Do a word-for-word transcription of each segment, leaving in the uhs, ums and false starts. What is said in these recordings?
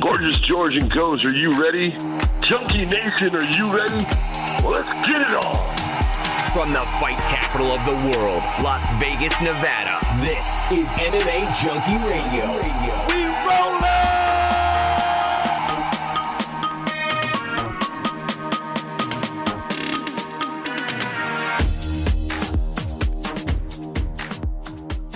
Gorgeous George and Goes, are you ready? Junkie Nation, are you ready? Well, let's get it on. From the fight capital of the world, Las Vegas, Nevada, this is M M A Junkie Radio. We rollin'!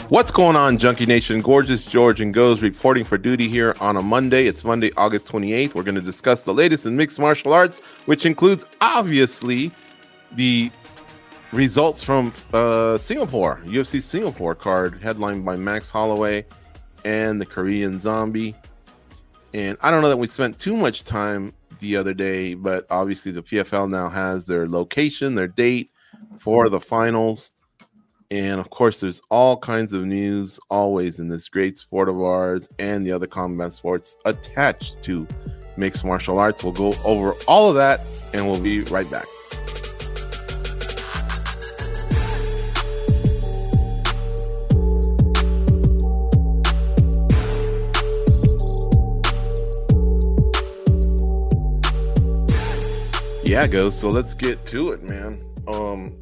What's going on, Junkie Nation? Gorgeous George and Goes reporting for duty here on a Monday. It's Monday, August twenty-eighth. We're going to discuss the latest in mixed martial arts, which includes, obviously, the results from uh, Singapore, U F C Singapore card, headlined by Max Holloway and the Korean Zombie. And I don't know that we spent too much time the other day, but obviously the P F L now has their location, their date for the finals. And, of course, there's all kinds of news always in this great sport of ours and the other combat sports attached to mixed martial arts. We'll go over all of that, and we'll be right back. Yeah, Goes, so let's get to it, man. Um,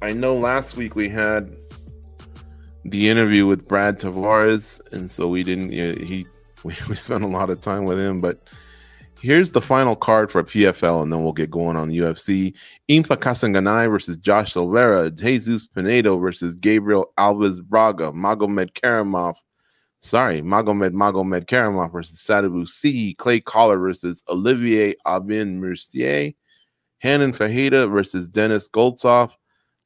I know last week we had the interview with Brad Tavares, and so we didn't, he we, we spent a lot of time with him, but here's the final card for P F L, and then we'll get going on U F C. Impa Kasanganai versus Josh Silveira, Jesus Pinedo versus Gabriel Alves Braga, Magomedkerimov, sorry, Magomed Magomedkerimov versus Sadabu C, Clay Collar versus Olivier Aubin Mercier, Hanan Faheda versus Dennis Goldsoff,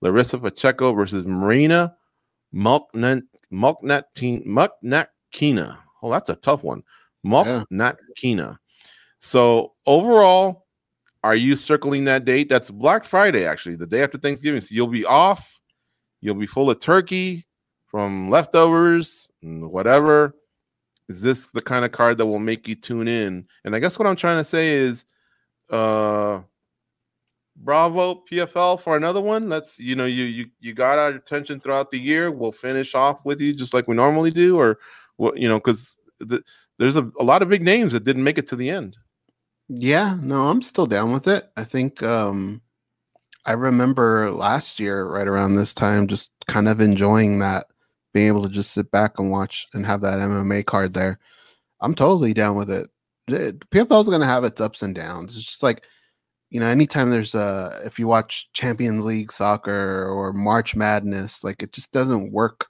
Larissa Pacheco versus Marina Malknat, Malknat, Malknatkina. Oh, that's a tough one. Malknatkina. Yeah. So overall, are you circling that date? That's Black Friday, actually, the day after Thanksgiving. So you'll be off. You'll be full of turkey from leftovers and whatever. Is this the kind of card that will make you tune in? And I guess what I'm trying to say is, uh, bravo P F L for another one. Let's, you know, you you you got our attention throughout the year. We'll finish off with you just like we normally do, or what, you know, because the, there's a, a lot of big names that didn't make it to the end. Yeah, no, I'm still down with it. I think um, I remember last year right around this time just kind of enjoying that, being able to just sit back and watch and have that M M A card there. I'm totally down with it. P F L is going to have its ups and downs. It's just like, you know, anytime there's a, if you watch Champions League soccer or March Madness, like it just doesn't work.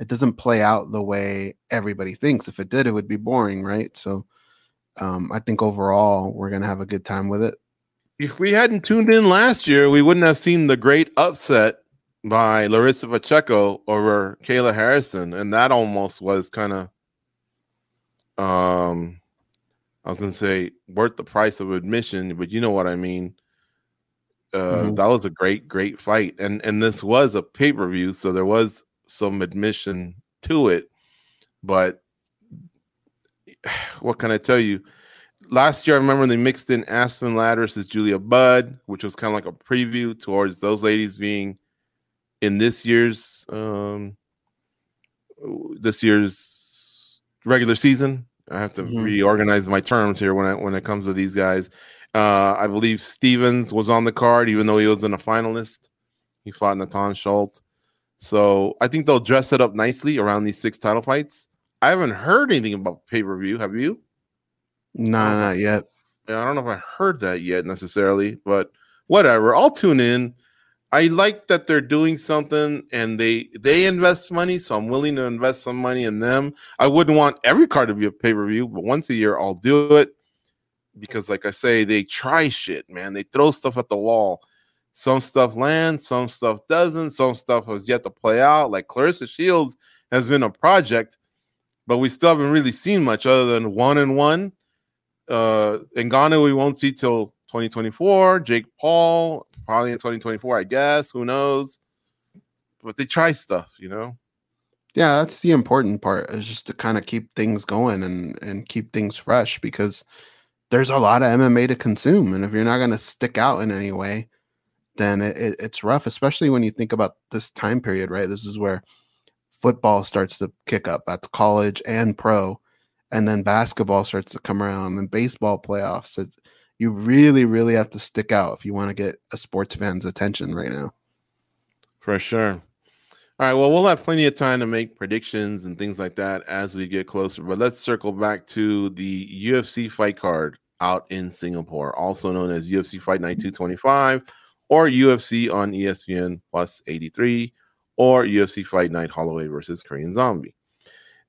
It doesn't play out the way everybody thinks. If it did, it would be boring, right? So um, I think overall we're going to have a good time with it. If we hadn't tuned in last year, we wouldn't have seen the great upset by Larissa Pacheco over Kayla Harrison, and that almost was kind of, um, I was gonna say worth the price of admission, but you know what I mean. Uh, mm-hmm. That was a great, great fight, and and this was a pay per view, so there was some admission to it. But what can I tell you? Last year, I remember they mixed in Aspen Ladd versus Julia Budd, which was kind of like a preview towards those ladies being in this year's um, this year's regular season. I have to mm-hmm. reorganize my terms here when I, when it comes to these guys. Uh, I believe Stevens was on the card, even though he wasn't a finalist. He fought Nathan Schultz. So I think they'll dress it up nicely around these six title fights. I haven't heard anything about pay-per-view. Have you? No, nah, not yet. I don't know if I heard that yet necessarily, but whatever. I'll tune in. I like that they're doing something and they they invest money, so I'm willing to invest some money in them. I wouldn't want every card to be a pay-per-view, but once a year I'll do it because, like I say, they try shit, man. They throw stuff at the wall. Some stuff lands, some stuff doesn't, some stuff has yet to play out. Like Clarissa Shields has been a project, but we still haven't really seen much other than one and one. Uh, Ngannou we won't see till twenty twenty-four, Jake Paul, probably in twenty twenty-four, I guess. Who knows? But they try stuff, you know? Yeah, that's the important part, is just to kind of keep things going and, and keep things fresh, because there's a lot of M M A to consume. And if you're not going to stick out in any way, then it, it, it's rough, especially when you think about this time period, right? This is where football starts to kick up at college and pro. and then basketball starts to come around and baseball playoffs. It's, you really, really have to stick out if you want to get a sports fan's attention right now. For sure. All right, well, we'll have plenty of time to make predictions and things like that as we get closer, but let's circle back to the U F C fight card out in Singapore, also known as U F C Fight Night two twenty-five or U F C on E S P N Plus eighty-three or U F C Fight Night Holloway versus Korean Zombie.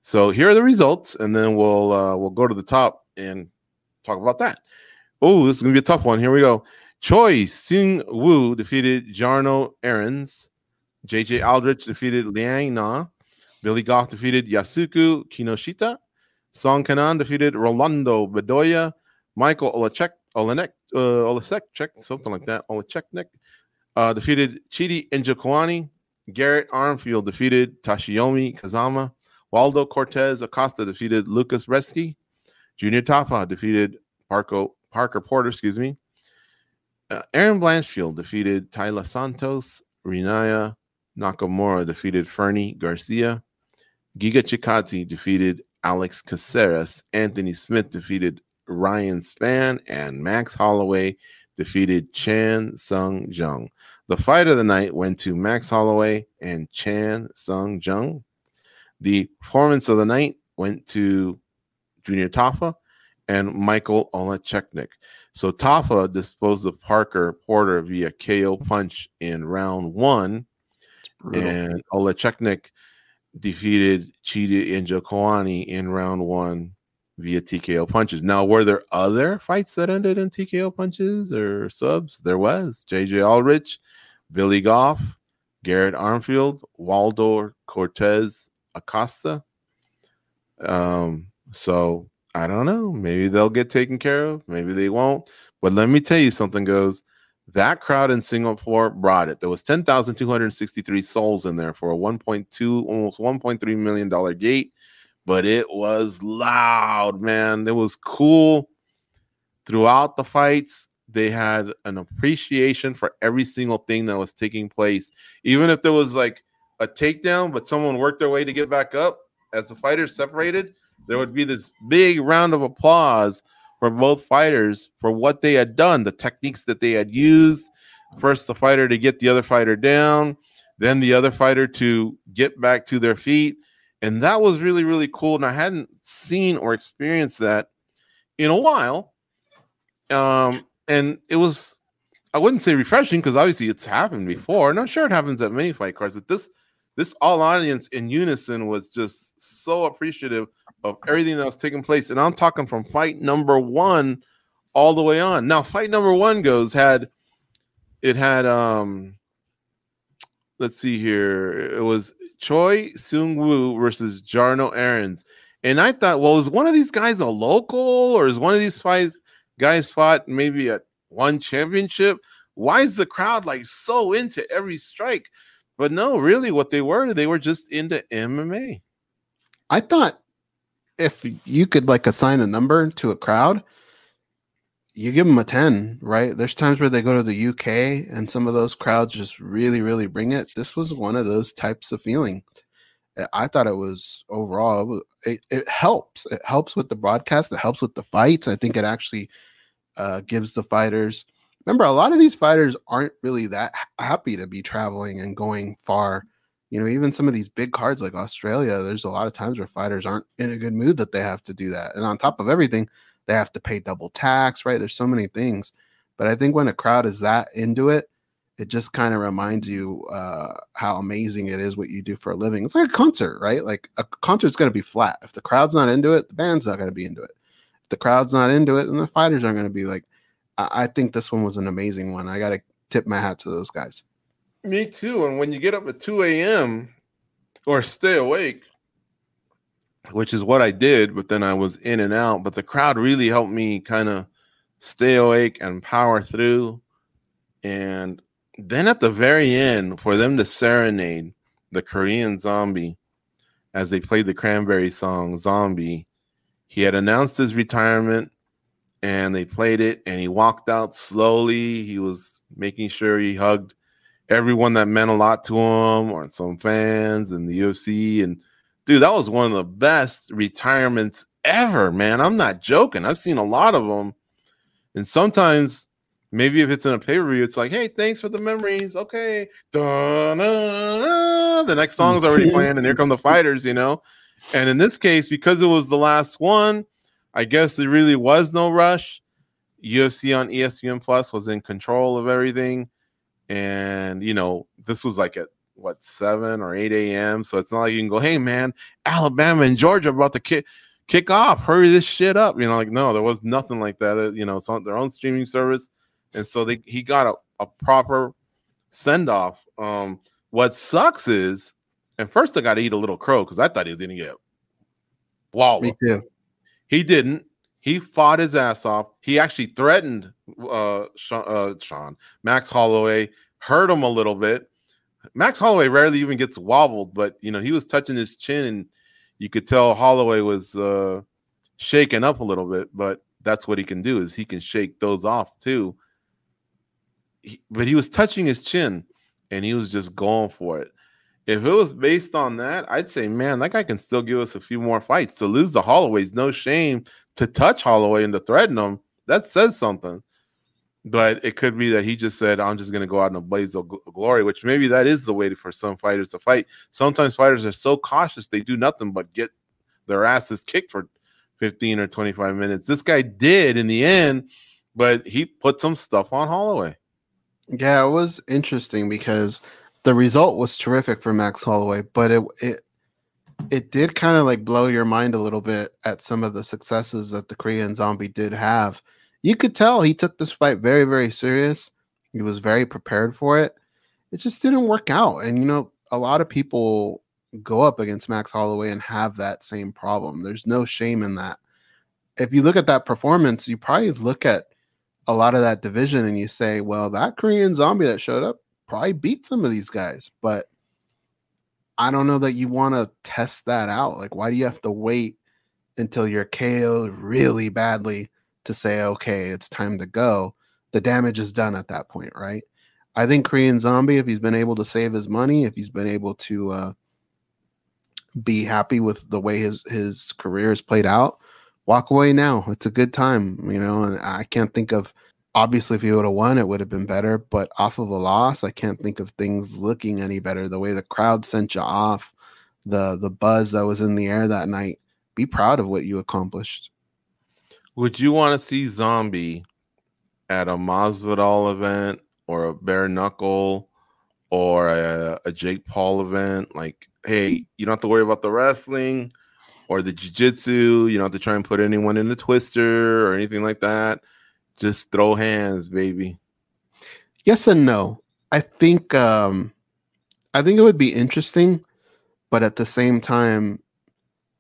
So here are the results, and then we'll uh, we'll go to the top and talk about that. Oh, this is going to be a tough one. Here we go. Choi Sung-woo defeated Jarno Ahrens. J J Aldrich defeated Liang Na. Billy Goff defeated Yasuku Kinoshita. Song Kanan defeated Rolando Bedoya. Michael Oleksiejczuk, uh, Oleksiejczuk, something like that, Oleksiejczuk, uh, defeated Chidi Njokuani. Garrett Armfield defeated Toshiomi Kazama. Waldo Cortez Acosta defeated Lucas Reski. Junior Tafa defeated Parker, Parker Porter, excuse me. Uh, Erin Blanchfield defeated Tyler Santos. Rinaya Nakamura defeated Fernie Garcia. Giga Chikadze defeated Alex Caceres. Anthony Smith defeated Ryan Spann, and Max Holloway defeated Chan Sung Jung. The fight of the night went to Max Holloway and Chan Sung Jung. The performance of the night went to Junior Tafa and Michael Oleksiejczuk. So Tafa disposed of Parker Porter via K O punch in round one, and Oleksiejczuk defeated Chidi Njokuani in round one via T K O punches. Now, were there other fights that ended in T K O punches or subs? There was. J J Aldrich, Billy Goff, Garrett Armfield, Waldo Cortez Acosta. Um, so I don't know. Maybe they'll get taken care of. Maybe they won't. But let me tell you something, goes. That crowd in Singapore brought it. There was ten thousand two hundred sixty-three souls in there for a one point two, almost one point three million dollars gate. But it was loud, man. It was cool. Throughout the fights, they had an appreciation for every single thing that was taking place. Even if there was like a takedown, but someone worked their way to get back up, as the fighters separated, there would be this big round of applause for both fighters for what they had done, the techniques that they had used. First, the fighter to get the other fighter down, then the other fighter to get back to their feet. And that was really, really cool. And I hadn't seen or experienced that in a while. Um, and it was, I wouldn't say refreshing, because obviously it's happened before. And I'm sure it happens at many fight cards. But this, this all audience in unison was just so appreciative of everything that was taking place. And I'm talking from fight number one all the way on. Now, fight number one goes had, it had, um, let's see here. It was Choi Sung-woo versus Jarno Ahrens. And I thought, well, is one of these guys a local, or is one of these guys guys fought maybe at one championship? Why is the crowd like so into every strike? But no, really what they were, they were just into M M A. I thought if you could like assign a number to a crowd, you give them a ten, right? There's times where they go to the U K and some of those crowds just really, really bring it. This was one of those types of feelings. I thought it was overall, it, it helps. It helps with the broadcast. It helps with the fights. I think it actually uh, gives the fighters. Remember, a lot of these fighters aren't really that happy to be traveling and going far. You know, even some of these big cards like Australia, there's a lot of times where fighters aren't in a good mood that they have to do that. And on top of everything, they have to pay double tax, right? There's so many things. But I think when a crowd is that into it, it just kind of reminds you uh, how amazing it is what you do for a living. It's like a concert, right? Like a concert's going to be flat. If the crowd's not into it, the band's not going to be into it. If the crowd's not into it, then the fighters aren't going to be like, I, I think this one was an amazing one. I got to tip my hat to those guys. Me too. And when you get up at two a.m. or stay awake, which is what I did, but then I was in and out. But the crowd really helped me kind of stay awake and power through. And then at the very end, for them to serenade the Korean Zombie as they played the Cranberry song, Zombie, he had announced his retirement, and they played it, and he walked out slowly. He was making sure he hugged everyone that meant a lot to him, or some fans and the U F C, and dude, that was one of the best retirements forever, man. I'm not joking. I've seen a lot of them. And sometimes, maybe if it's in a pay-per-view, it's like, hey, thanks for the memories. Okay. Da-na-na. The next song's already playing, and here come the fighters, you know? And in this case, because it was the last one, I guess there really was no rush. U F C on E S P N Plus was in control of everything. And, you know, this was like at, what, seven or eight a m? So it's not like you can go, hey, man, Alabama and Georgia are about to kick, kick off. Hurry this shit up. You know, like, no, there was nothing like that. You know, it's on their own streaming service. And so they, he got a, a proper send-off. Um, what sucks is, and first I got to eat a little crow because I thought he was going to get walled. Me too. He didn't. He fought his ass off. He actually threatened uh, Sean, uh, Sean, Max Holloway, hurt him a little bit. Max Holloway rarely even gets wobbled, but, you know, he was touching his chin, and you could tell Holloway was uh, shaken up a little bit, but that's what he can do is he can shake those off too. He, but he was touching his chin, and he was just going for it. If it was based on that, I'd say, man, that guy can still give us a few more fights. To lose to Holloway's no shame. To touch Holloway and to threaten him, that says something. But it could be that he just said, I'm just going to go out in a blaze of glory, which maybe that is the way for some fighters to fight. Sometimes fighters are so cautious, they do nothing but get their asses kicked for fifteen or twenty-five minutes. This guy did in the end, but he put some stuff on Holloway. Yeah, it was interesting because the result was terrific for Max Holloway, but it it, it did kind of like blow your mind a little bit at some of the successes that the Korean Zombie did have. You could tell he took this fight very, very serious. He was very prepared for it. It just didn't work out. And, you know, a lot of people go up against Max Holloway and have that same problem. There's no shame in that. If you look at that performance, you probably look at a lot of that division and you say, well, that Korean Zombie that showed up probably beat some of these guys, but I don't know that you want to test that out. Like, why do you have to wait until you're K O'd really badly to say, okay, it's time to go? The damage is done at that point, right? I think Korean Zombie, if he's been able to save his money, if he's been able to uh, be happy with the way his, his career has played out, walk away now. It's a good time, you know, and I can't think of, obviously, if he would have won, it would have been better, but off of a loss, I can't think of things looking any better. The way the crowd sent you off, the, the buzz that was in the air that night, be proud of what you accomplished. Would you want to see Zombie at a Masvidal event or a Bare Knuckle or a, a Jake Paul event? Like, hey, you don't have to worry about the wrestling or the jiu-jitsu. You don't have to try and put anyone in a twister or anything like that. Just throw hands, baby. Yes and no. I think um, I think it would be interesting, but at the same time,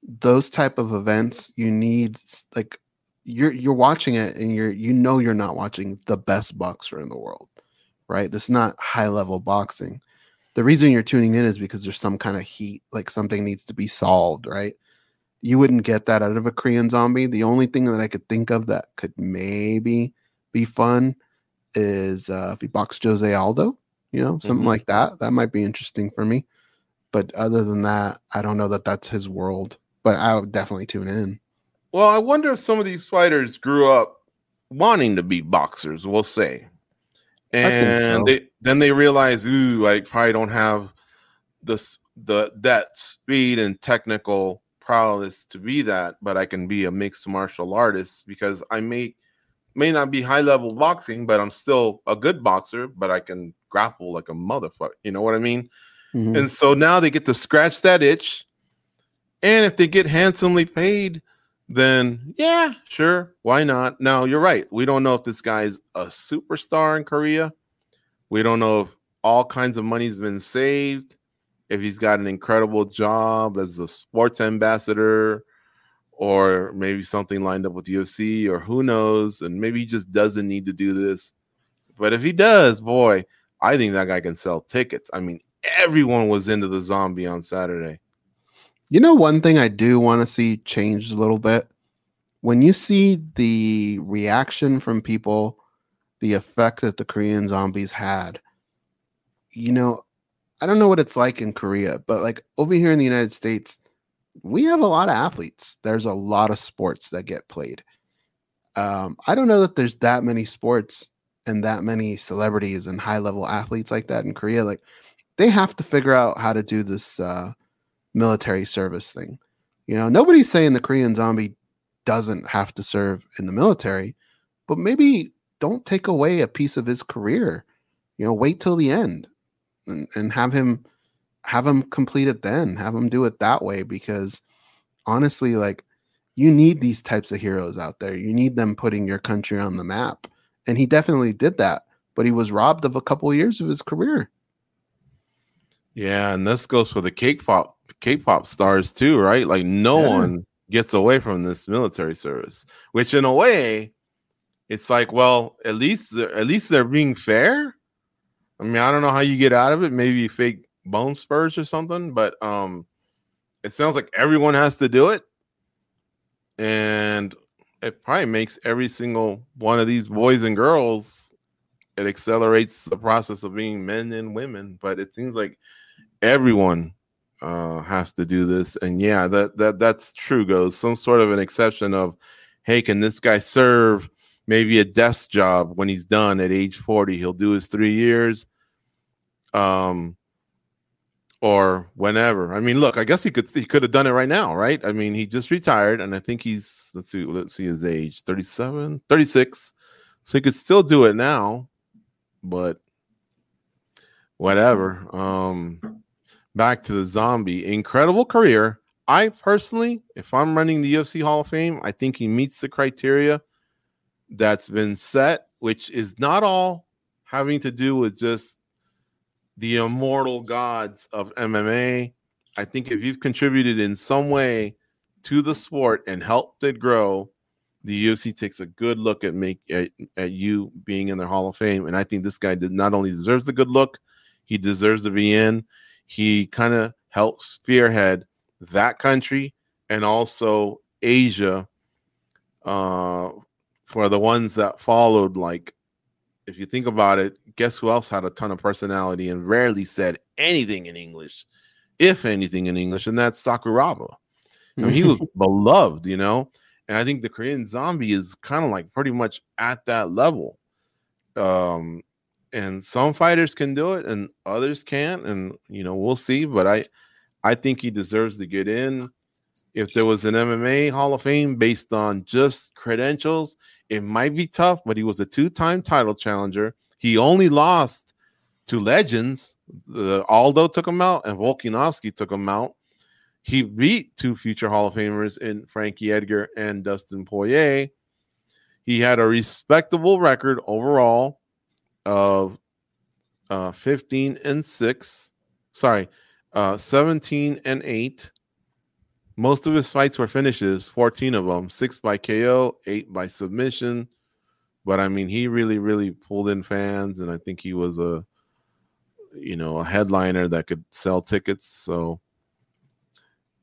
those type of events, you need like you're you're watching it and you're you know you're not watching the best boxer in the world, right? That's not high level boxing. The reason you're tuning in is because there's some kind of heat, like something needs to be solved, right? You wouldn't get that out of a Korean Zombie. The only thing that I could think of that could maybe be fun is uh, if he boxed Jose Aldo, you know, something mm-hmm. like that. That might be interesting for me. But other than that, I don't know that that's his world. But I would definitely tune in. Well, I wonder if some of these fighters grew up wanting to be boxers, we'll say. And I think so. they, then they realize, ooh, I probably don't have this, the that speed and technical prowess to be that, but I can be a mixed martial artist because I may may not be high level boxing, but I'm still a good boxer, but I can grapple like a motherfucker. You know what I mean? Mm-hmm. And so now they get to scratch that itch. And if they get handsomely paid, then yeah, sure. Why not? Now you're right. We don't know if this guy's a superstar in Korea. We don't know if all kinds of money's been saved. If he's got an incredible job as a sports ambassador or maybe something lined up with U F C or who knows, and maybe he just doesn't need to do this. But if he does, boy, I think that guy can sell tickets. I mean, everyone was into the Zombie on Saturday. You know, one thing I do want to see change a little bit. When you see the reaction from people, the effect that the Korean Zombies had, you know, I don't know what it's like in Korea, but like over here in the United States, we have a lot of athletes. There's a lot of sports that get played. Um, I don't know that there's that many sports and that many celebrities and high-level athletes like that in Korea. Like, they have to figure out how to do this uh, military service thing. You know, nobody's saying the Korean zombie doesn't have to serve in the military, but maybe don't take away a piece of his career. You know, wait till the end and, and have him have him complete it then. Have him do it that way, because honestly, like, you need these types of heroes out there. You need them putting your country on the map. And he definitely did that, but he was robbed of a couple of years of his career. Yeah, and this goes for the K-pop K-pop stars too, right? Like, no yeah. one gets away from this military service, which in a way, it's like, well, at least at least they're being fair. I mean, I don't know how you get out of it. Maybe fake bone spurs or something, but um, it sounds like everyone has to do it, and it probably makes every single one of these boys and girls, it accelerates the process of being men and women. But it seems like everyone uh, has to do this. And yeah, that that that's true, goes some sort of an exception of, hey, can this guy serve maybe a desk job when he's done at age forty? He'll do his three years um, or whenever. I mean, look, I guess he could he could have done it right now, right? I mean, he just retired, and I think he's, let's see, let's see his age, thirty-seven, thirty-six. So he could still do it now. But whatever. Um, back to the zombie. Incredible career. I personally, if I'm running the U F C Hall of Fame, I think he meets the criteria that's been set, which is not all having to do with just the immortal gods of M M A. I think if you've contributed in some way to the sport and helped it grow, the U F C takes a good look at make at, at you being in their Hall of Fame. And I think this guy did not only deserves the good look, he deserves to be in. He kind of helped spearhead that country and also Asia uh, for the ones that followed. Like, if you think about it, guess who else had a ton of personality and rarely said anything in English, if anything in English, and that's Sakuraba. I mean, he was beloved, you know? And I think the Korean zombie is kind of like pretty much at that level. Um, and some fighters can do it and others can't. And, you know, we'll see. But I, I think he deserves to get in. If there was an M M A Hall of Fame based on just credentials, it might be tough, but he was a two-time title challenger. He only lost to legends. The Aldo took him out and Volkanovski took him out. He beat two future Hall of Famers in Frankie Edgar and Dustin Poirier. He had a respectable record overall of uh, fifteen and six. Sorry, uh, seventeen and eight. Most of his fights were finishes, fourteen of them, six by K O, eight by submission. But I mean, he really, really pulled in fans, and I think he was a, you know, a headliner that could sell tickets. So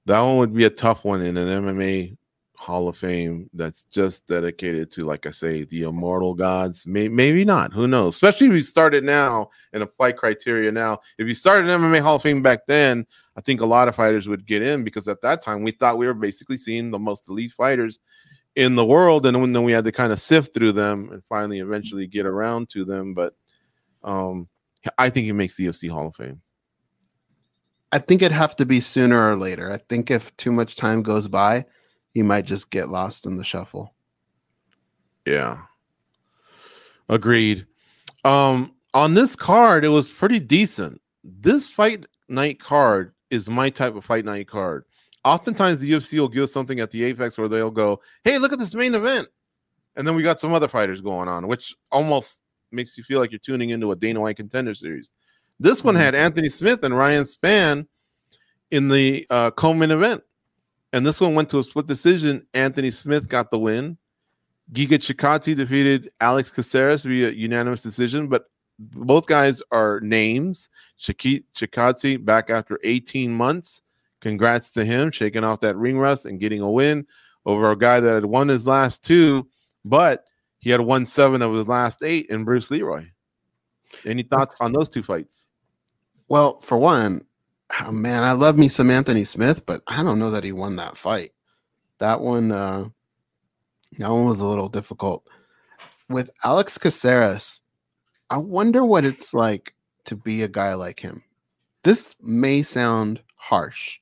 that one would be a tough one in an M M A Hall of Fame that's just dedicated to, like I say, the immortal gods. Maybe, maybe not. Who knows? Especially if you started now and apply criteria now. If you started an M M A Hall of Fame back then, I think a lot of fighters would get in, because at that time we thought we were basically seeing the most elite fighters in the world. And then we had to kind of sift through them and finally eventually get around to them. But um, I think he makes the U F C Hall of Fame. I think it'd have to be sooner or later. I think if too much time goes by, you might just get lost in the shuffle. Yeah. Agreed. Um, on this card, it was pretty decent. This fight night card is my type of fight night card. Oftentimes, the U F C will give us something at the Apex where they'll go, hey, look at this main event. And then we got some other fighters going on, which almost makes you feel like you're tuning into a Dana White Contender Series. This one had Anthony Smith and Ryan Spann in the uh, co-main event. And this one went to a split decision. Anthony Smith got the win. Giga Chikadze defeated Alex Caceres via unanimous decision. But both guys are names. Chik- Chikadze back after eighteen months. Congrats to him, shaking off that ring rust and getting a win over a guy that had won his last two. But he had won seven of his last eight in Bruce Leroy. Any thoughts on those two fights? Well, for one, oh, man, I love me some Anthony Smith, but I don't know that he won that fight. That one, uh, that one was a little difficult. With Alex Caceres, I wonder what it's like to be a guy like him. This may sound harsh,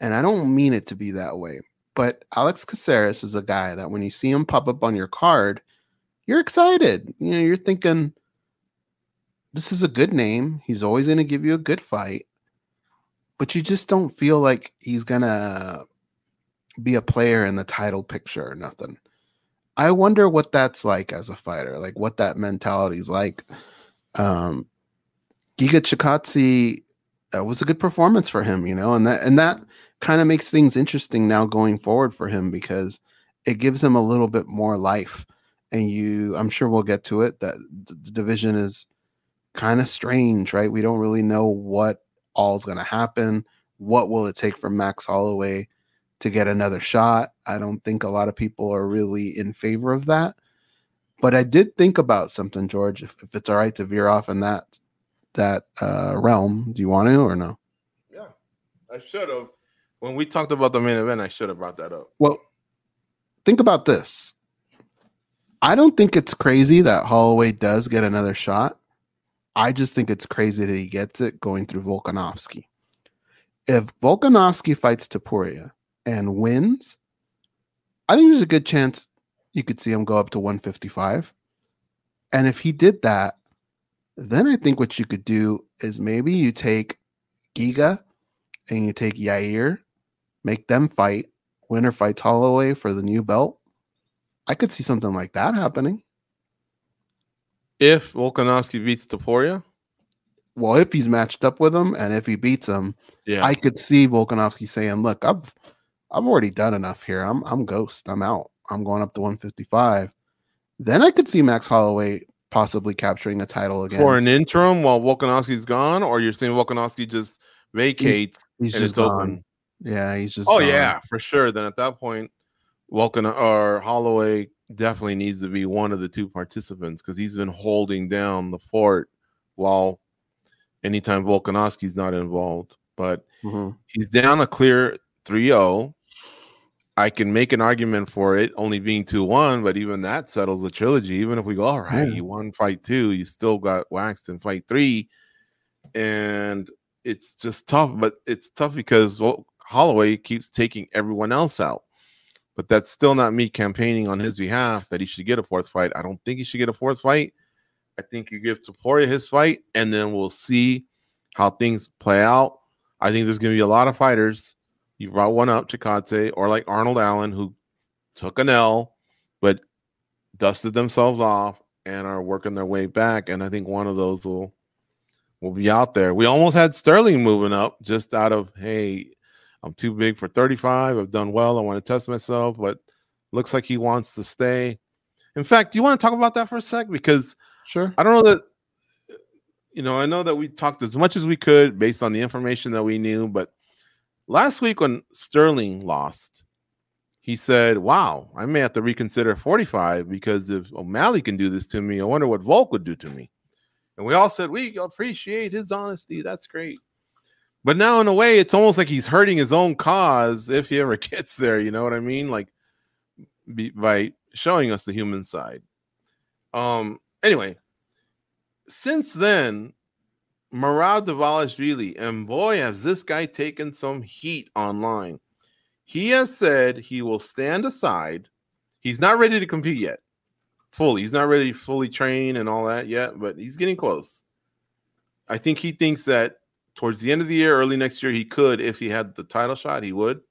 and I don't mean it to be that way, but Alex Caceres is a guy that when you see him pop up on your card, you're excited. You know, you're thinking, this is a good name. He's always going to give you a good fight, but you just don't feel like he's going to be a player in the title picture or nothing. I wonder what that's like as a fighter, like what that mentality is like. Um, Giga Chikadze, that was a good performance for him, you know, and that, and that kind of makes things interesting now going forward for him, because it gives him a little bit more life. And you, I'm sure we'll get to it, that the division is kind of strange, right? We don't really know what all is going to happen. What will it take for Max Holloway to get another shot? I don't think a lot of people are really in favor of that. But I did think about something, George, if, if it's all right to veer off in that that uh, realm. Do you want to or no? Yeah, I should have. When we talked about the main event, I should have brought that up. Well, think about this. I don't think it's crazy that Holloway does get another shot. I just think it's crazy that he gets it going through Volkanovski. If Volkanovski fights Topuria and wins, I think there's a good chance you could see him go up to one fifty-five. And if he did that, then I think what you could do is maybe you take Giga and you take Yair, make them fight, winner fights Holloway for the new belt. I could see something like that happening. If Volkanovski beats Topuria? Well, if he's matched up with him and if he beats him, yeah. I could see Volkanovski saying, look, I've I've already done enough here. I'm I'm ghost. I'm out. I'm going up to one fifty-five. Then I could see Max Holloway possibly capturing the title again. For an interim while Volkanovski's gone, or you're saying Volkanovski just vacates he, he's and just it's gone. Open? Yeah, he's just Oh, gone. Yeah, for sure. Then at that point, Volkan or Holloway definitely needs to be one of the two participants, because he's been holding down the fort while anytime Volkanovski's not involved. But mm-hmm. he's down a clear three oh. I can make an argument for it only being two one, but even that settles the trilogy. Even if we go, all right, yeah. you won fight two, you still got waxed in fight three. And it's just tough, but it's tough because well, Holloway keeps taking everyone else out. But that's still not me campaigning on his behalf that he should get a fourth fight. I don't think he should get a fourth fight. I think you give Topuria his fight, and then we'll see how things play out. I think there's going to be a lot of fighters. You brought one up, Chikadze, or like Arnold Allen, who took an L, but dusted themselves off and are working their way back. And I think one of those will, will be out there. We almost had Sterling moving up just out of, hey, I'm too big for thirty-five. I've done well. I want to test myself, but looks like he wants to stay. In fact, do you want to talk about that for a sec? Because sure, I don't know that, you know, I know that we talked as much as we could based on the information that we knew, but last week when Sterling lost, he said, wow, I may have to reconsider forty-five, because if O'Malley can do this to me, I wonder what Volk would do to me. And we all said, we appreciate his honesty. That's great. But now, in a way, it's almost like he's hurting his own cause if he ever gets there. You know what I mean? Like, be, by showing us the human side. Um. Anyway, since then, Merab Dvalishvili, and boy, has this guy taken some heat online. He has said he will stand aside. He's not ready to compete yet. Fully. He's not ready to fully train and all that yet, but he's getting close. I think he thinks that towards the end of the year, early next year, he could, if he had the title shot, he would.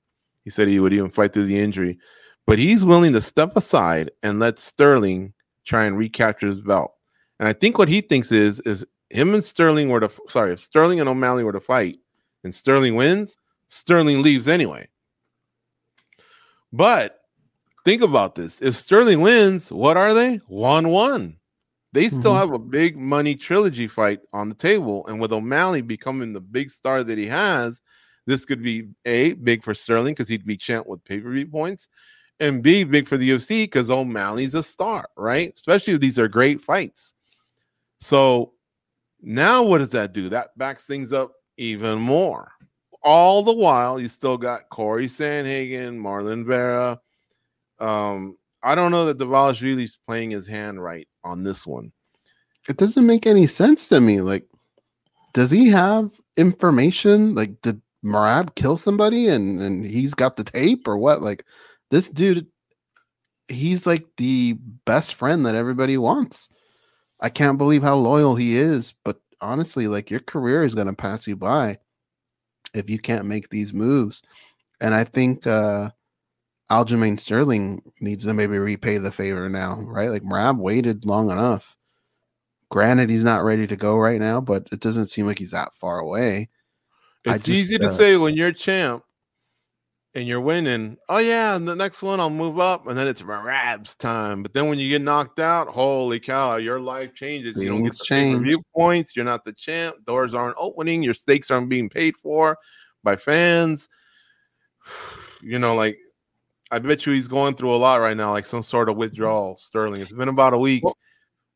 He said he would even fight through the injury. But he's willing to step aside and let Sterling try and recapture his belt. And I think what he thinks is, is him and Sterling were to, sorry, if Sterling and O'Malley were to fight and Sterling wins, Sterling leaves anyway. But think about this. If Sterling wins, what are they? one one. They still mm-hmm. have a big money trilogy fight on the table. And with O'Malley becoming the big star that he has, this could be A, big for Sterling because he'd be champ with pay-per-view points, and B, big for the U F C because O'Malley's a star, right? Especially if these are great fights. So now what does that do? That backs things up even more. All the while, you still got Corey Sandhagen, Marlon Vera. Um, I don't know that Dvalishvili's playing his hand right on this one. It doesn't make any sense to me. Like, does he have information? Like, did Merab kill somebody and, and he's got the tape or what? Like, this dude, he's like the best friend that everybody wants. I can't believe how loyal he is, but honestly, like, your career is going to pass you by if you can't make these moves. And I think uh, Aljamain Sterling needs to maybe repay the favor now, right? Like, Merab waited long enough. Granted, he's not ready to go right now, but it doesn't seem like he's that far away. It's I just, easy to uh, say when you're champ and you're winning, oh yeah, and the next one I'll move up, and then it's Merab's time. But then when you get knocked out, holy cow, your life changes. You don't get the pay-per-view points. You're not the champ. Doors aren't opening. Your stakes aren't being paid for by fans. You know, like, I bet you he's going through a lot right now, like some sort of withdrawal, Sterling. It's been about a week, well,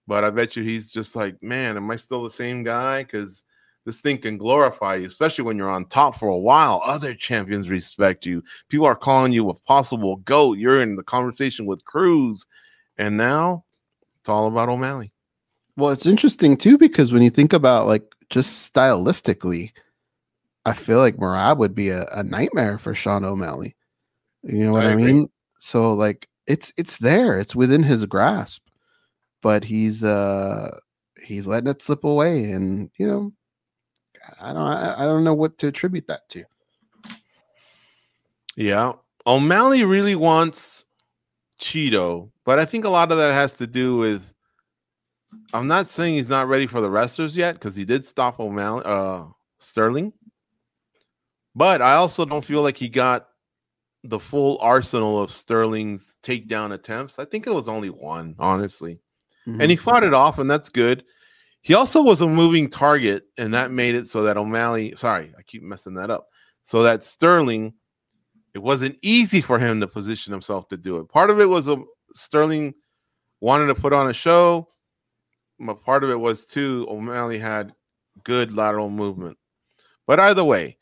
but I bet you he's just like, man, am I still the same guy? Because this thing can glorify you, especially when you're on top for a while. Other champions respect you. People are calling you a possible GOAT. You're in the conversation with Cruz. And now it's all about O'Malley. Well, it's interesting, too, because when you think about, like, just stylistically, I feel like Merab would be a, a nightmare for Sean O'Malley. You know what I, I mean? So, like, it's it's there. It's within his grasp. But he's uh, he's letting it slip away. And, you know, I don't I don't know what to attribute that to. Yeah. O'Malley really wants Cheeto, but I think a lot of that has to do with, I'm not saying he's not ready for the wrestlers yet, because he did stop O'Malley uh Sterling. But I also don't feel like he got the full arsenal of Sterling's takedown attempts. I think it was only one, honestly. Mm-hmm. And he fought it off, and that's good. He also was a moving target, and that made it so that O'Malley, sorry, I keep messing that up, so that Sterling, it wasn't easy for him to position himself to do it. Part of it was a, Sterling wanted to put on a show, but part of it was, too, O'Malley had good lateral movement. But either way,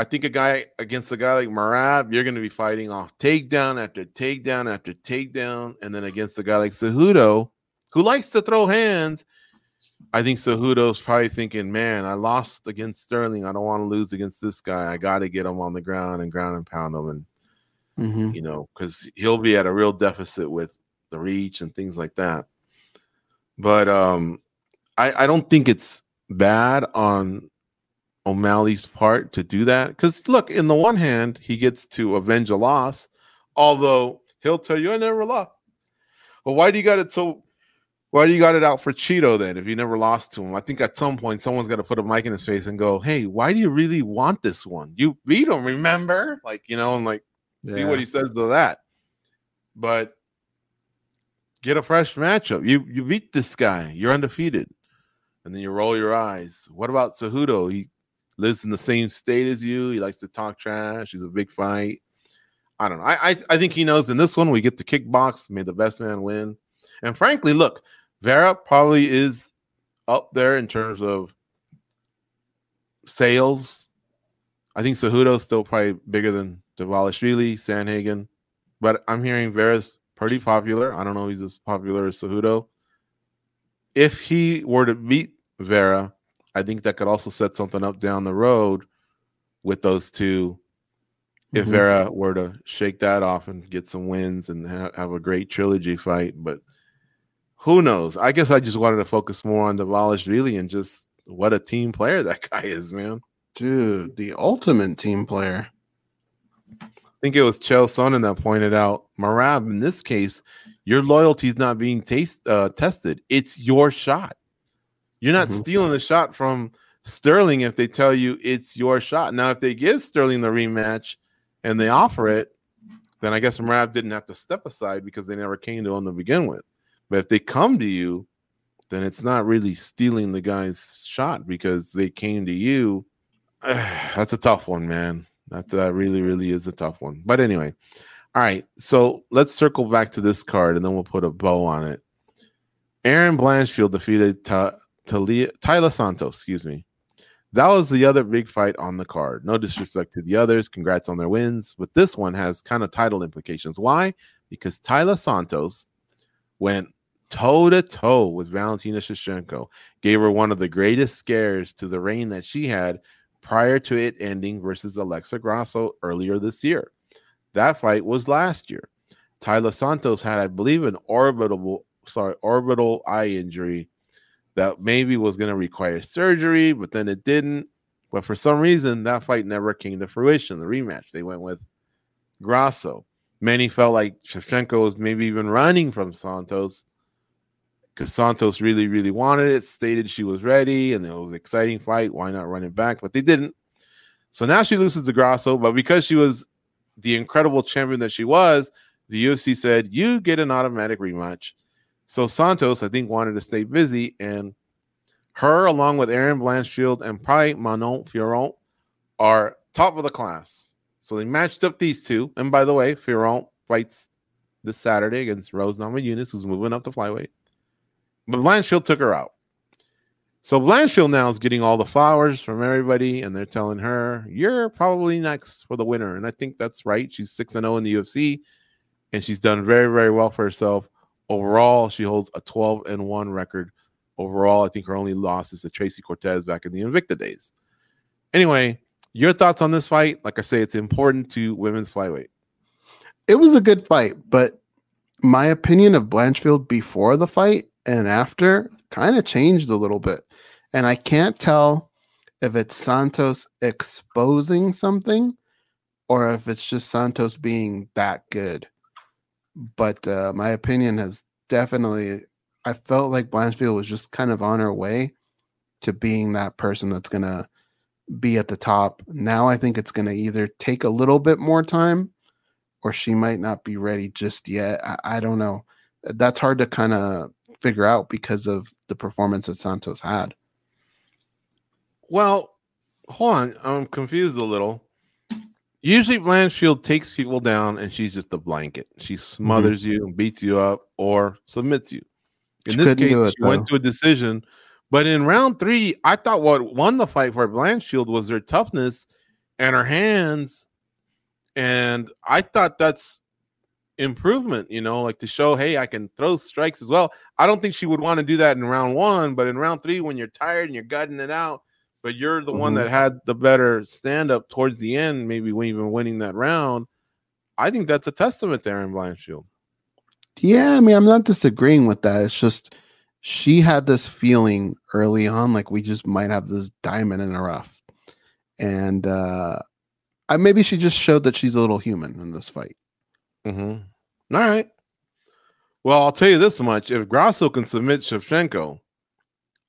I think a guy against a guy like Merab, you're going to be fighting off takedown after takedown after takedown, and then against a guy like Cejudo, who likes to throw hands, I think Cejudo's probably thinking, man, I lost against Sterling. I don't want to lose against this guy. I got to get him on the ground and ground and pound him. And, mm-hmm. you know, because he'll be at a real deficit with the reach and things like that. But um, I, I don't think it's bad on O'Malley's part to do that. Because, look, in the one hand, he gets to avenge a loss, although he'll tell you, I never lost. Well, why do you got it so... Well, you got it out for Cheeto then if you never lost to him. I think at some point someone's got to put a mic in his face and go, hey, why do you really want this one? You beat him, remember? Like, you know, and like, yeah. See what he says to that. But get a fresh matchup. You you beat this guy. You're undefeated. And then you roll your eyes. What about Cejudo? He lives in the same state as you. He likes to talk trash. He's a big fight. I don't know. I, I, I think he knows in this one we get to kickbox. May the best man win. And frankly, look, Vera probably is up there in terms of sales. I think Cejudo's still probably bigger than Dvalishvili, Sanhagen. But I'm hearing Vera's pretty popular. I don't know if he's as popular as Cejudo. If he were to beat Vera, I think that could also set something up down the road with those two. Mm-hmm. If Vera were to shake that off and get some wins and ha- have a great trilogy fight, but who knows? I guess I just wanted to focus more on Dvalishvili and just what a team player that guy is, man. Dude, the ultimate team player. I think it was Chael Sonnen that pointed out, Merab, in this case, your loyalty is not being taste, uh, tested. It's your shot. You're not mm-hmm. stealing the shot from Sterling if they tell you it's your shot. Now, if they give Sterling the rematch and they offer it, then I guess Merab didn't have to step aside because they never came to him to begin with. But if they come to you, then it's not really stealing the guy's shot because they came to you. That's a tough one, man. That, that really, really is a tough one. But anyway, all right. So let's circle back to this card, and then we'll put a bow on it. Erin Blanchfield defeated Ta- Talia- Tyler Santos, excuse me. That was the other big fight on the card. No disrespect to the others. Congrats on their wins. But this one has kind of title implications. Why? Because Tyler Santos went toe-to-toe with Valentina Shevchenko, gave her one of the greatest scares to the reign that she had prior to it ending versus Alexa Grasso earlier this year. That fight was last year. Tyler Santos had, I believe, an orbital, sorry, orbital eye injury that maybe was going to require surgery, but then it didn't. But for some reason, that fight never came to fruition, the rematch. They went with Grasso. Many felt like Shevchenko was maybe even running from Santos because Santos really, really wanted it, stated she was ready, and it was an exciting fight. Why not run it back? But they didn't. So now she loses to Grasso, but because she was the incredible champion that she was, the U F C said, you get an automatic rematch. So Santos, I think, wanted to stay busy, and her, along with Erin Blanchfield and probably Manon Fiorot, are top of the class. So they matched up these two. And by the way, Fiorot fights this Saturday against Rose Namajunas, who's moving up to flyweight. But Blanchfield took her out. So Blanchfield now is getting all the flowers from everybody, and they're telling her, you're probably next for the winner. And I think that's right. She's six and oh in the U F C, and she's done very, very well for herself. Overall, she holds a twelve and one record. Overall, I think her only loss is to Tracy Cortez back in the Invicta days. Anyway, your thoughts on this fight? Like I say, it's important to women's flyweight. It was a good fight, but my opinion of Blanchfield before the fight and after kind of changed a little bit. And I can't tell if it's Santos exposing something or if it's just Santos being that good. But uh, my opinion has definitely, I felt like Blanchfield was just kind of on her way to being that person that's going to be at the top. Now I think it's going to either take a little bit more time or she might not be ready just yet. I, I don't know. That's hard to kind of figure out because of the performance that Santos had. Well, hold on. I'm confused a little. Usually Blanchfield takes people down and she's just a blanket. She smothers mm-hmm. you and beats you up or submits you. In she this case, it, she though. went to a decision. But in round three, I thought what won the fight for Blanchfield was her toughness and her hands. And I thought that's improvement, you know, like to show, hey, I can throw strikes as well. I don't think she would want to do that in round one, but in round three, when you're tired and you're gutting it out, but you're the mm-hmm. one that had the better stand-up towards the end, maybe even winning that round. I think that's a testament there in Blanchfield. Yeah, I mean, I'm not disagreeing with that. It's just she had this feeling early on like we just might have this diamond in the rough. And uh, I, maybe she just showed that she's a little human in this fight. Mm-hmm. All right. Well, I'll tell you this much. If Grasso can submit Shevchenko,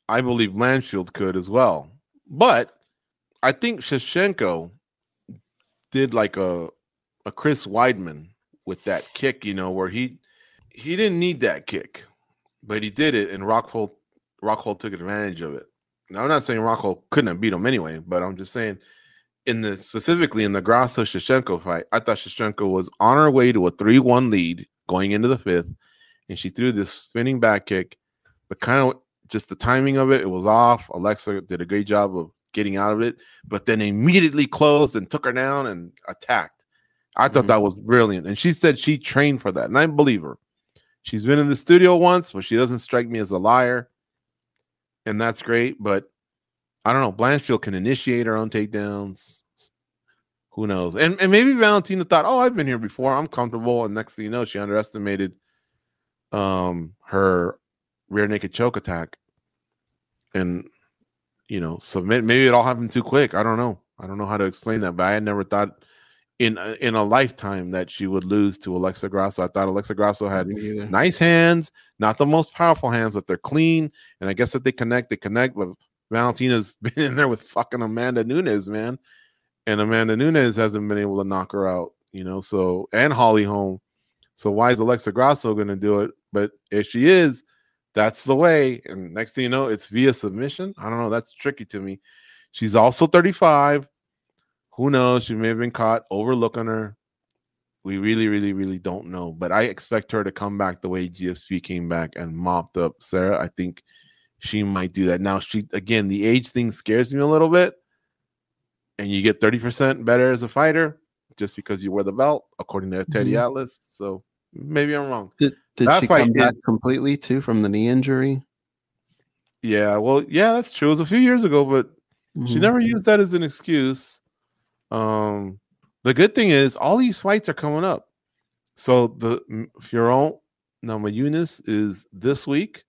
I believe Blanchfield could as well. But I think Shevchenko did like a a Chris Weidman with that kick, you know, where he he didn't need that kick, but he did it, and Rockhold Rockhold took advantage of it. Now I'm not saying Rockhold couldn't have beat him anyway, but I'm just saying in the specifically in the Grasso Shevchenko fight, I thought Shevchenko was on her way to a three one lead going into the fifth, and she threw this spinning back kick, but kind of. Just the timing of it, it was off. Alexa did a great job of getting out of it, but then immediately closed and took her down and attacked. I thought mm-hmm. that was brilliant. And she said she trained for that, and I believe her. She's been in the studio once, but she doesn't strike me as a liar, and that's great. But I don't know. Blanchfield can initiate her own takedowns. Who knows? And, and maybe Valentina thought, oh, I've been here before. I'm comfortable. And next thing you know, she underestimated um, her rear naked choke attack and, you know, submit. Maybe it all happened too quick. I don't know. I don't know how to explain that, but I had never thought in a, in a lifetime that she would lose to Alexa Grasso. I thought Alexa Grasso had nice hands, not the most powerful hands, but they're clean. And I guess if they connect, they connect. But Valentina's been in there with fucking Amanda Nunes, man. And Amanda Nunes hasn't been able to knock her out, you know, so, and Holly Holm. So why is Alexa Grasso going to do it? But if she is, that's the way. And next thing you know, it's via submission. I don't know. That's tricky to me. She's also thirty-five. Who knows? She may have been caught overlooking her. We really, really, really don't know. But I expect her to come back the way G S P came back and mopped up Sarah. I think she might do that. Now, she, again, the age thing scares me a little bit. And you get thirty percent better as a fighter just because you wear the belt, according to Teddy mm-hmm. Atlas. So maybe I'm wrong. Did, did she come back completely, too, from the knee injury? Yeah, well, yeah, that's true. It was a few years ago, but mm-hmm. she never used that as an excuse. Um, the good thing is all these fights are coming up. So the Fiorot Namajunas is this week.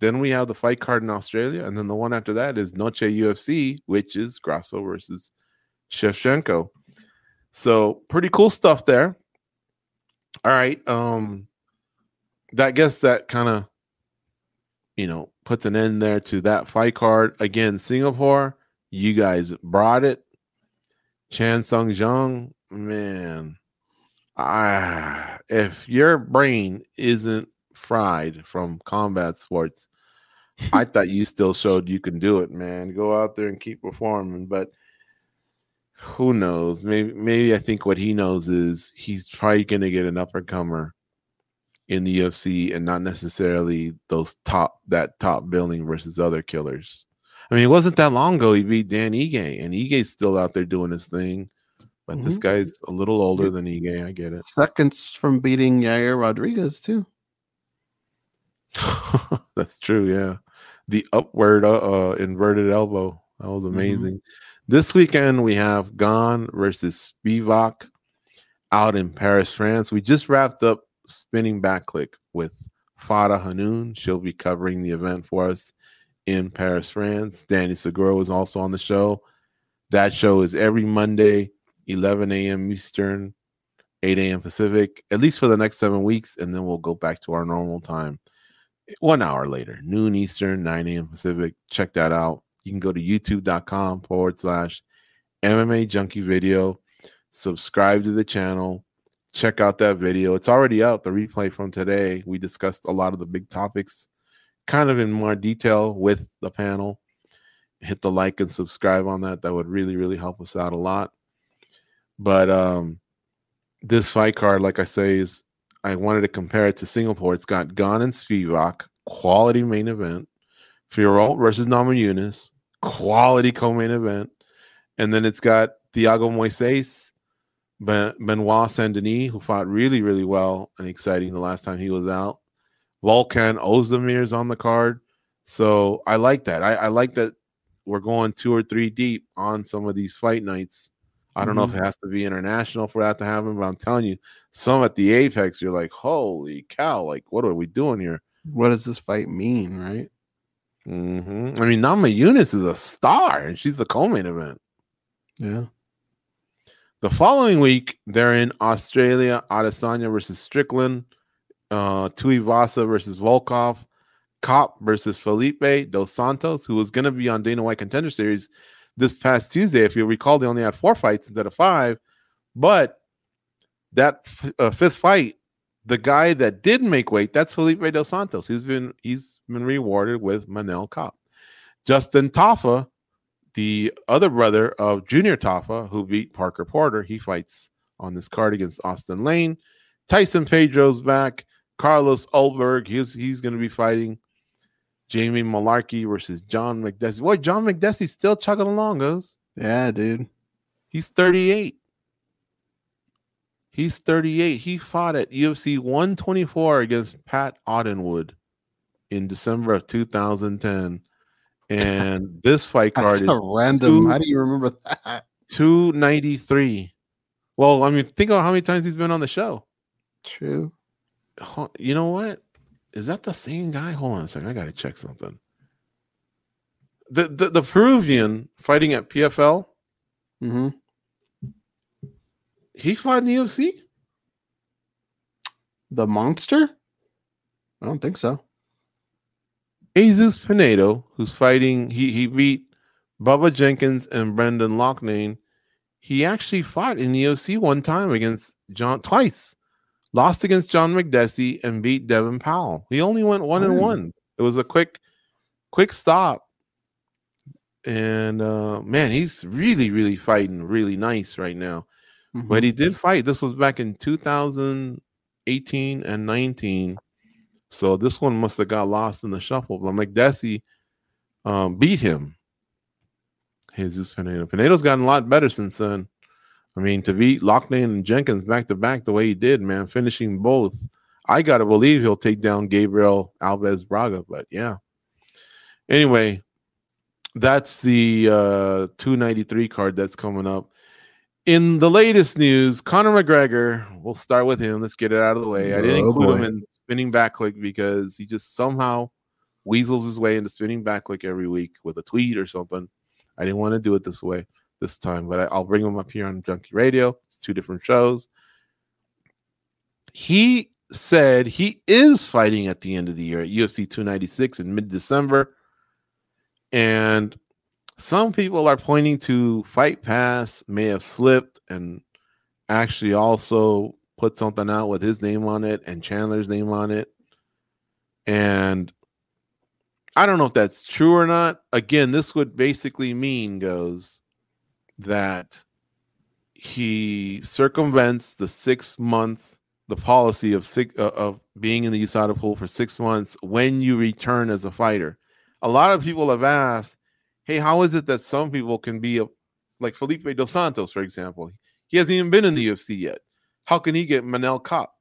Then we have the fight card in Australia. And then the one after that is Noche U F C, which is Grasso versus Shevchenko. So pretty cool stuff there. All right. Um, I guess that kind of, you know, puts an end there to that fight card. Again, Singapore, you guys brought it. Chan Sung Jung, man. Ah, if your brain isn't fried from combat sports, I thought you still showed you can do it, man. Go out there and keep performing. But who knows? Maybe, maybe I think what he knows is he's probably going to get an up-and-comer in the U F C and not necessarily those top that top billing versus other killers. I mean, it wasn't that long ago he beat Dan Ige, and Ige's still out there doing his thing. But mm-hmm. this guy's a little older than Ige. I get it. Seconds from beating Yair Rodriguez, too. That's true, yeah. The upward uh, uh, inverted elbow. That was amazing. Mm-hmm. This weekend, we have Gane versus Spivak out in Paris, France. We just wrapped up Spinning Backkick with Farah Hanoun. She'll be covering the event for us in Paris, France. Danny Segura was also on the show. That show is every Monday, eleven a.m. Eastern, eight a.m. Pacific, at least for the next seven weeks, and then we'll go back to our normal time one hour later, noon Eastern, nine a.m. Pacific. Check that out. You can go to youtube.com forward slash MMA Junkie Video. Subscribe to the channel. Check out that video. It's already out, the replay from today. We discussed a lot of the big topics kind of in more detail with the panel. Hit the like and subscribe on that. That would really, really help us out a lot. But um, this fight card, like I say, is I wanted to compare it to Singapore. It's got Gane and Spivak, quality main event. Fiorot versus Namajunas, quality co-main event. And then it's got Thiago Moises, ben- Benoit Saint-Denis, who fought really, really well and exciting the last time he was out. Volkan Ozdemir's on the card. So I like that. I, I like that we're going two or three deep on some of these fight nights. I don't mm-hmm. know if it has to be international for that to happen, but I'm telling you, some at the Apex, you're like, holy cow, like, what are we doing here? What does this fight mean, right? Mm-hmm. I mean, Namajunas is a star, and she's the co-main event. Yeah. The following week, they're in Australia, Adesanya versus Strickland, uh, Tuivasa versus Volkov, Kopp versus Felipe Dos Santos, who was going to be on Dana White Contender Series this past Tuesday. If you recall, they only had four fights instead of five. But that f- uh, fifth fight, the guy that did make weight, that's Felipe Dos Santos. He's been he's been rewarded with Manel Kopp. Justin Tafa, the other brother of Junior Tafa, who beat Parker Porter, he fights on this card against Austin Lane. Tyson Pedro's back. Carlos Ulberg, he's he's going to be fighting. Jamie Malarkey versus John McDessie. Boy, John McDessie's still chugging along, goes. Yeah, dude. He's thirty-eight. He's thirty-eight. He fought at U F C one twenty-four against Pat Audenwood in December of two thousand ten. And this fight card That's is random. Two, how do you remember that? two ninety-three. Well, I mean, think about how many times he's been on the show. True. You know what? Is that the same guy? Hold on a second. I got to check something. The, the the Peruvian fighting at P F L, mm-hmm. he fought in the U F C? The monster? I don't think so. Jesus Pinedo, who's fighting, he, he beat Bubba Jenkins and Brendan Loughnane. He actually fought in the U F C one time against John, twice. Lost against John McDessie and beat Devin Powell. He only went one and one. It was a quick, quick stop. And uh, man, he's really, really fighting really nice right now. Mm-hmm. But he did fight. This was back in two thousand eighteen and nineteen. So this one must have got lost in the shuffle. But McDessie um, beat him. Jesus Pinedo. Pinedo's gotten a lot better since then. I mean, to beat Loughnane and Jenkins back to back the way he did, man, finishing both, I got to believe he'll take down Gabriel Alves Braga. But yeah. Anyway, that's the uh, two ninety-three card that's coming up. In the latest news, Conor McGregor, we'll start with him. Let's get it out of the way. I didn't oh, include boy. him in spinning backlick because he just somehow weasels his way into spinning backlick every week with a tweet or something. I didn't want to do it this way this time, but I, I'll bring him up here on Junkie Radio. It's two different shows. He said he is fighting at the end of the year at U F C two ninety-six in mid-December. And some people are pointing to Fight Pass may have slipped and actually also put something out with his name on it and Chandler's name on it. And I don't know if that's true or not. Again, this would basically mean, goes, that he circumvents the six-month, the policy of six, uh, of being in the U S A D A pool for six months when you return as a fighter. A lot of people have asked, hey, how is it that some people can be, a, like Felipe Dos Santos, for example? He hasn't even been in the U F C yet. How can he get Manel Cop?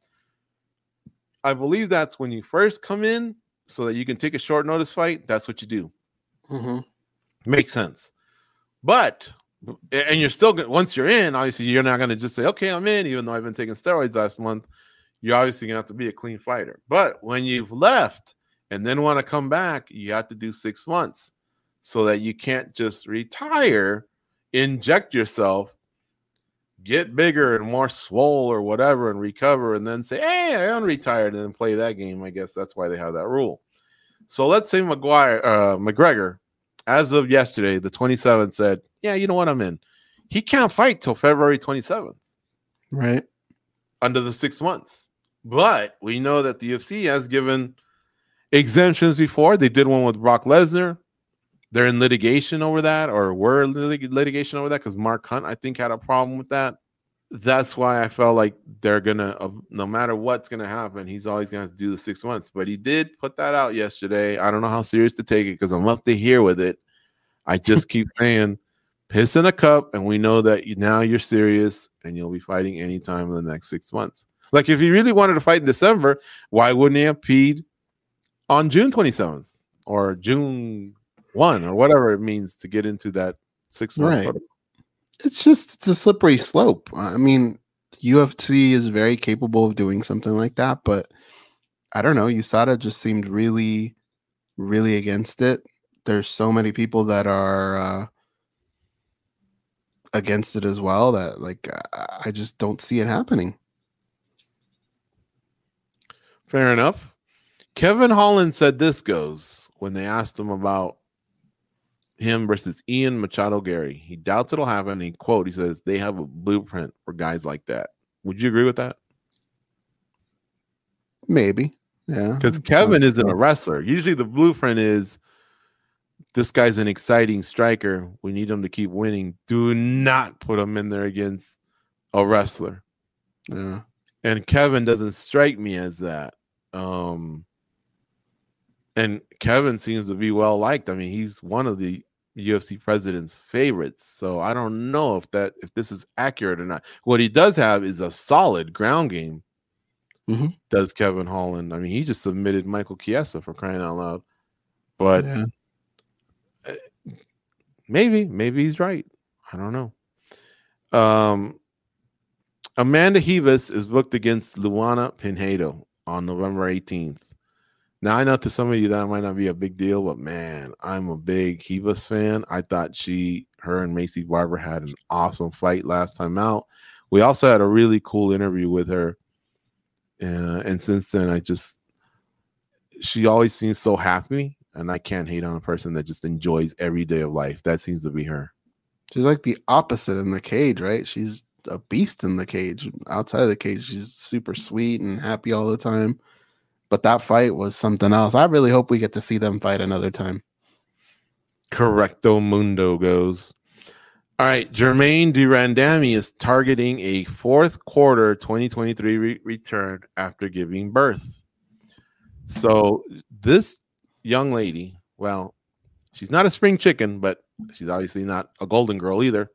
I believe that's when you first come in, so that you can take a short notice fight. That's what you do. Mm-hmm. Makes sense. But, and you're still, once you're in, obviously you're not going to just say, okay, I'm in, even though I've been taking steroids last month. You're obviously going to have to be a clean fighter. But when you've left and then want to come back, you have to do six months so that you can't just retire, inject yourself, get bigger and more swole or whatever and recover and then say, hey, I unretired and then play that game. I guess that's why they have that rule. So let's say McGuire, uh, McGregor, as of yesterday, the twenty-seventh, said, yeah, you know what, I'm in. He can't fight till February twenty-seventh. Right. Under the six months. But we know that the U F C has given exemptions before. They did one with Brock Lesnar. They're in litigation over that, or were lit- litigation over that, because Mark Hunt, I think, had a problem with that. That's why I felt like they're going to, uh, no matter what's going to happen, he's always going to have to do the six months. But he did put that out yesterday. I don't know how serious to take it, because I'm up to here with it. I just keep saying, piss in a cup, and we know that you, now you're serious, and you'll be fighting anytime in the next six months. Like, if he really wanted to fight in December, why wouldn't he have peed on June twenty-seventh, or June one or whatever it means to get into that six month right. protocol. It's just it's a slippery slope. I mean, U F C is very capable of doing something like that, but I don't know. U S A D A just seemed really, really against it. There's so many people that are uh, against it as well that, like, I just don't see it happening. Fair enough. Kevin Holland said this, goes, when they asked him about him versus Ian Machado Gary. He doubts it'll happen. He quote, he says, they have a blueprint for guys like that. Would you agree with that? Maybe. Yeah. Because Kevin isn't a wrestler. Usually the blueprint is, this guy's an exciting striker. We need him to keep winning. Do not put him in there against a wrestler. Yeah. And Kevin doesn't strike me as that. Um, and Kevin seems to be well liked. I mean, he's one of the U F C president's favorites, so I don't know if that if this is accurate or not. What he does have is a solid ground game. Mm-hmm. Does Kevin Holland? I mean, he just submitted Michael Chiesa, for crying out loud. But yeah. maybe, maybe he's right. I don't know. Um, Amanda Ribas is booked against Luana Pinedo on November eighteenth. Now, I know to some of you that might not be a big deal, but man, I'm a big Ribas fan. I thought she, her and Macy Barber had an awesome fight last time out. We also had a really cool interview with her. Uh, and since then, I just, she always seems so happy. And I can't hate on a person that just enjoys every day of life. That seems to be her. She's like the opposite in the cage, right? She's a beast in the cage. Outside of the cage, she's super sweet and happy all the time. But that fight was something else. I really hope we get to see them fight another time. Correcto mundo, goes. All right, Jermaine Durandamy is targeting a fourth quarter twenty twenty-three re- return after giving birth. So this young lady, well, She's not a spring chicken, but she's obviously not a golden girl either.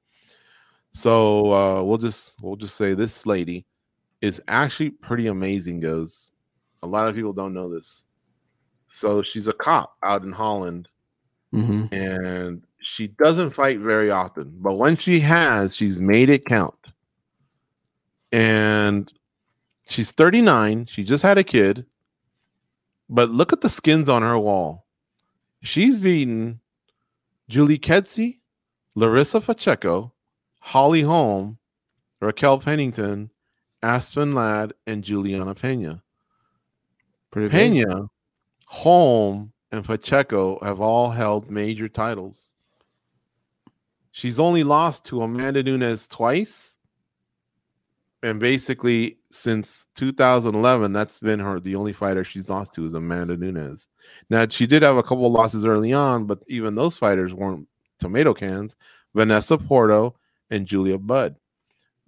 So uh, we'll just we'll just say this lady is actually pretty amazing, guys. A lot of people don't know this. So she's a cop out in Holland, mm-hmm. and she doesn't fight very often. But when she has, she's made it count. And she's thirty-nine. She just had a kid. But look at the skins on her wall. She's beaten Julia Budd, Larissa Pacheco, Holly Holm, Raquel Pennington, Aspen Ladd, and Juliana Pena. Pretty Pena, cool. Holm, and Pacheco have all held major titles. She's only lost to Amanda Nunes twice. And basically, since two thousand eleven, that's been her the only fighter she's lost to is Amanda Nunes. Now, she did have a couple of losses early on, but even those fighters weren't tomato cans. Vanessa Porto and Julia Budd.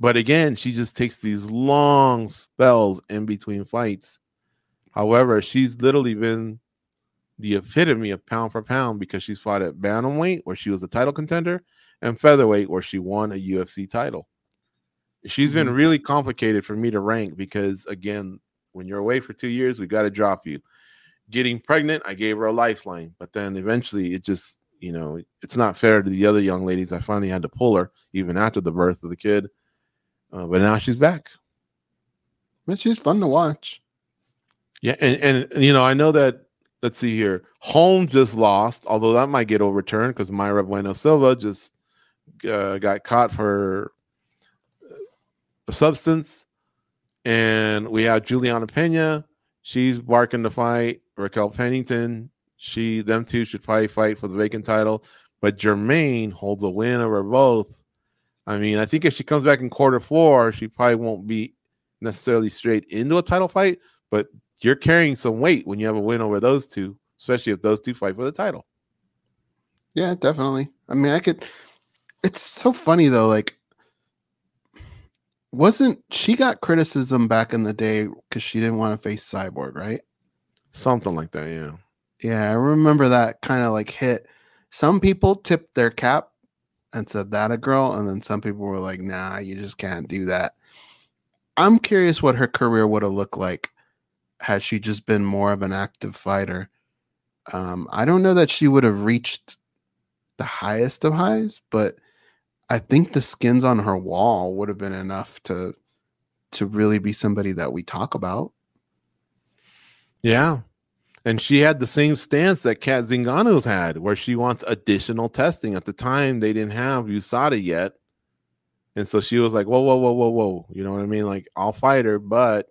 But again, she just takes these long spells in between fights. However, she's literally been the epitome of pound for pound because she's fought at bantamweight, where she was a title contender, and featherweight, where she won a U F C title. She's been really complicated for me to rank because, again, when you're away for two years, we got to drop you. Getting pregnant, I gave her a lifeline. But then eventually it just, you know, it's not fair to the other young ladies. I finally had to pull her even after the birth of the kid. Uh, but now she's back. But she's fun to watch. Yeah, and, and, you know, I know that, let's see here, Holmes just lost, although that might get overturned because Mayra Bueno Silva just uh, got caught for substance, and we have Juliana Pena. She's barking to fight Raquel Pennington. She, them two should probably fight for the vacant title, but Germaine holds a win over both. I mean, I think if she comes back in quarter four, she probably won't be necessarily straight into a title fight, but you're carrying some weight when you have a win over those two, especially if those two fight for the title. Yeah, definitely. I mean, I could, it's so funny though, like, wasn't she got criticism back in the day because she didn't want to face Cyborg, right? Something like that, yeah. Yeah, I remember that kind of like hit. Some people tipped their cap and said that a girl, and then some people were like, nah, you just can't do that. I'm curious what her career would have looked like had she just been more of an active fighter. Um, I don't know that she would have reached the highest of highs, but I think the skins on her wall would have been enough to to really be somebody that we talk about. Yeah. And she had the same stance that Kat Zingano's had, where she wants additional testing. At the time, they didn't have U S A D A yet. And so she was like, whoa, whoa, whoa, whoa, whoa. You know what I mean? Like, I'll fight her, but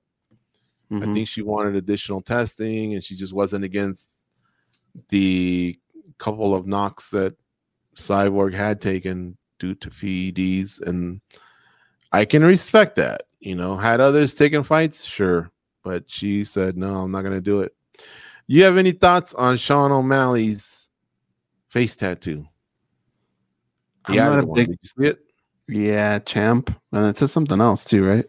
mm-hmm. I think she wanted additional testing, and she just wasn't against the couple of knocks that Cyborg had taken due to P E Ds, and I can respect that. You know, had others taken fights, sure, but she said, no, I'm not going to do it. You have any thoughts on Sean O'Malley's face tattoo? I'm yeah, not a big, did you see it? Yeah, champ, and it says something else too, right?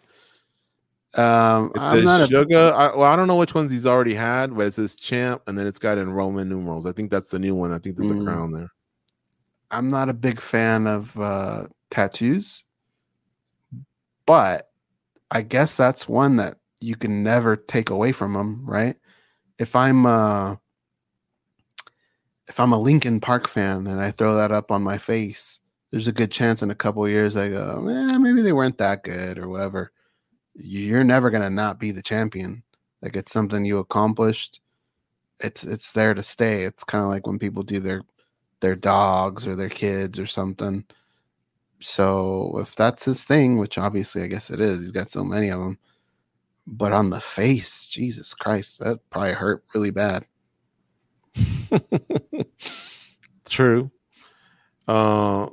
Um, it's I'm not sugar, a I, well, I don't know which ones he's already had, but it says champ, and then it's got in Roman numerals. I think that's the new one. I think there's mm. a crown there. I'm not a big fan of uh, tattoos, but I guess that's one that you can never take away from them, right? If I'm uh, if I'm a Linkin Park fan and I throw that up on my face, there's a good chance in a couple of years I go, eh, maybe they weren't that good or whatever. You're never gonna not be the champion. Like, it's something you accomplished. It's it's there to stay. It's kind of like when people do their their dogs or their kids or something. So if that's his thing, which obviously I guess it is, he's got so many of them, but on the face, Jesus Christ, that probably hurt really bad. True. Uh,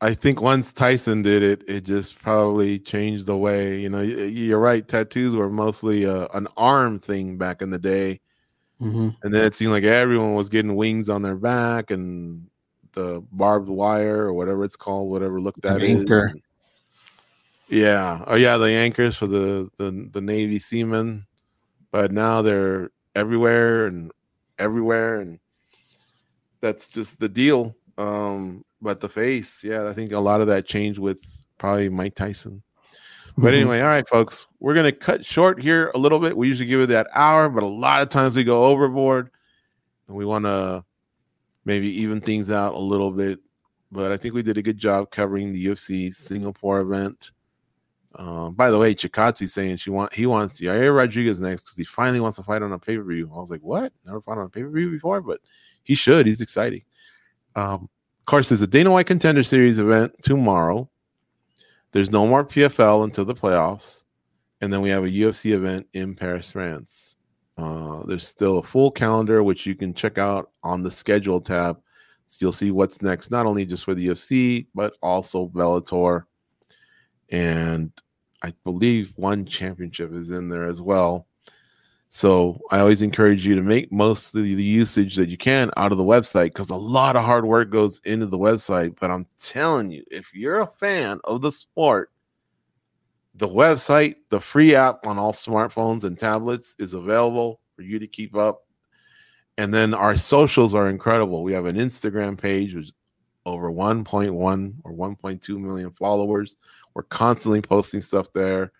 I think once Tyson did it, it just probably changed the way, you know, you're right. Tattoos were mostly a, an arm thing back in the day. Mm-hmm. And then it seemed like everyone was getting wings on their back and the barbed wire or whatever it's called, whatever look that is. Anchor. Yeah. Oh yeah, the anchors for the, the, the Navy seamen. But now they're everywhere and everywhere. And that's just the deal. Um, but the face, yeah, I think a lot of that changed with probably Mike Tyson. But mm-hmm. anyway, all right, folks, we're going to cut short here a little bit. We usually give it that hour, but a lot of times we go overboard, and we want to maybe even things out a little bit. But I think we did a good job covering the U F C Singapore event. Um, by the way, Chikadze saying she want he wants Yair Rodriguez next because he finally wants to fight on a pay-per-view. I was like, what? Never fought on a pay-per-view before, but he should. He's exciting. Um, of course, there's a Dana White Contender Series event tomorrow. There's no more P F L until the playoffs. And then we have a U F C event in Paris, France. Uh, there's still a full calendar, which you can check out on the schedule tab. So you'll see what's next, not only just for the U F C, but also Bellator. And I believe one championship is in there as well. So I always encourage you to make most of the usage that you can out of the website, because a lot of hard work goes into the website. But I'm telling you, if you're a fan of the sport, the website, the free app on all smartphones and tablets is available for you to keep up. And then our socials are incredible. We have an Instagram page with over one point one or one point two million followers. We're constantly posting stuff there.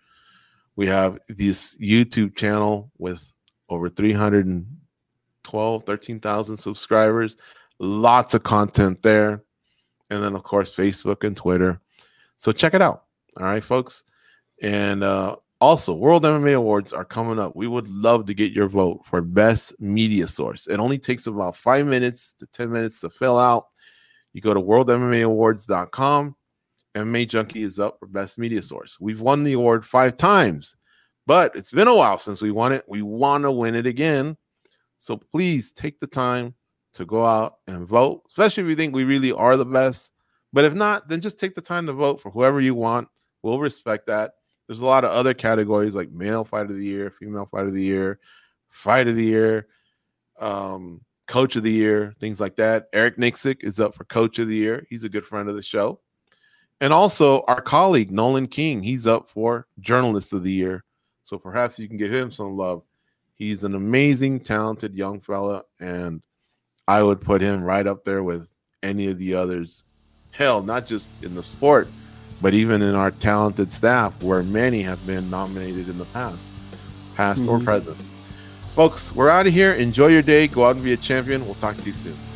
We have this YouTube channel with over three hundred twelve, thirteen thousand subscribers. Lots of content there. And then, of course, Facebook and Twitter. So check it out. All right, folks. And uh, also, World M M A Awards are coming up. We would love to get your vote for Best Media Source. It only takes about five minutes to ten minutes to fill out. You go to world M M A awards dot com. M M A Junkie is up for Best Media Source. We've won the award five times, but it's been a while since we won it. We want to win it again. So please take the time to go out and vote, especially if you think we really are the best. But if not, then just take the time to vote for whoever you want. We'll respect that. There's a lot of other categories like Male Fight of the Year, Female Fight of the Year, Fight of the Year, um, Coach of the Year, things like that. Eric Nixick is up for Coach of the Year. He's a good friend of the show. And also our colleague, Nolan King, he's up for Journalist of the Year. So perhaps you can give him some love. He's an amazing, talented young fella, and I would put him right up there with any of the others. Hell, not just in the sport, but even in our talented staff, where many have been nominated in the past, past mm-hmm. or present. Folks, we're out of here. Enjoy your day. Go out and be a champion. We'll talk to you soon.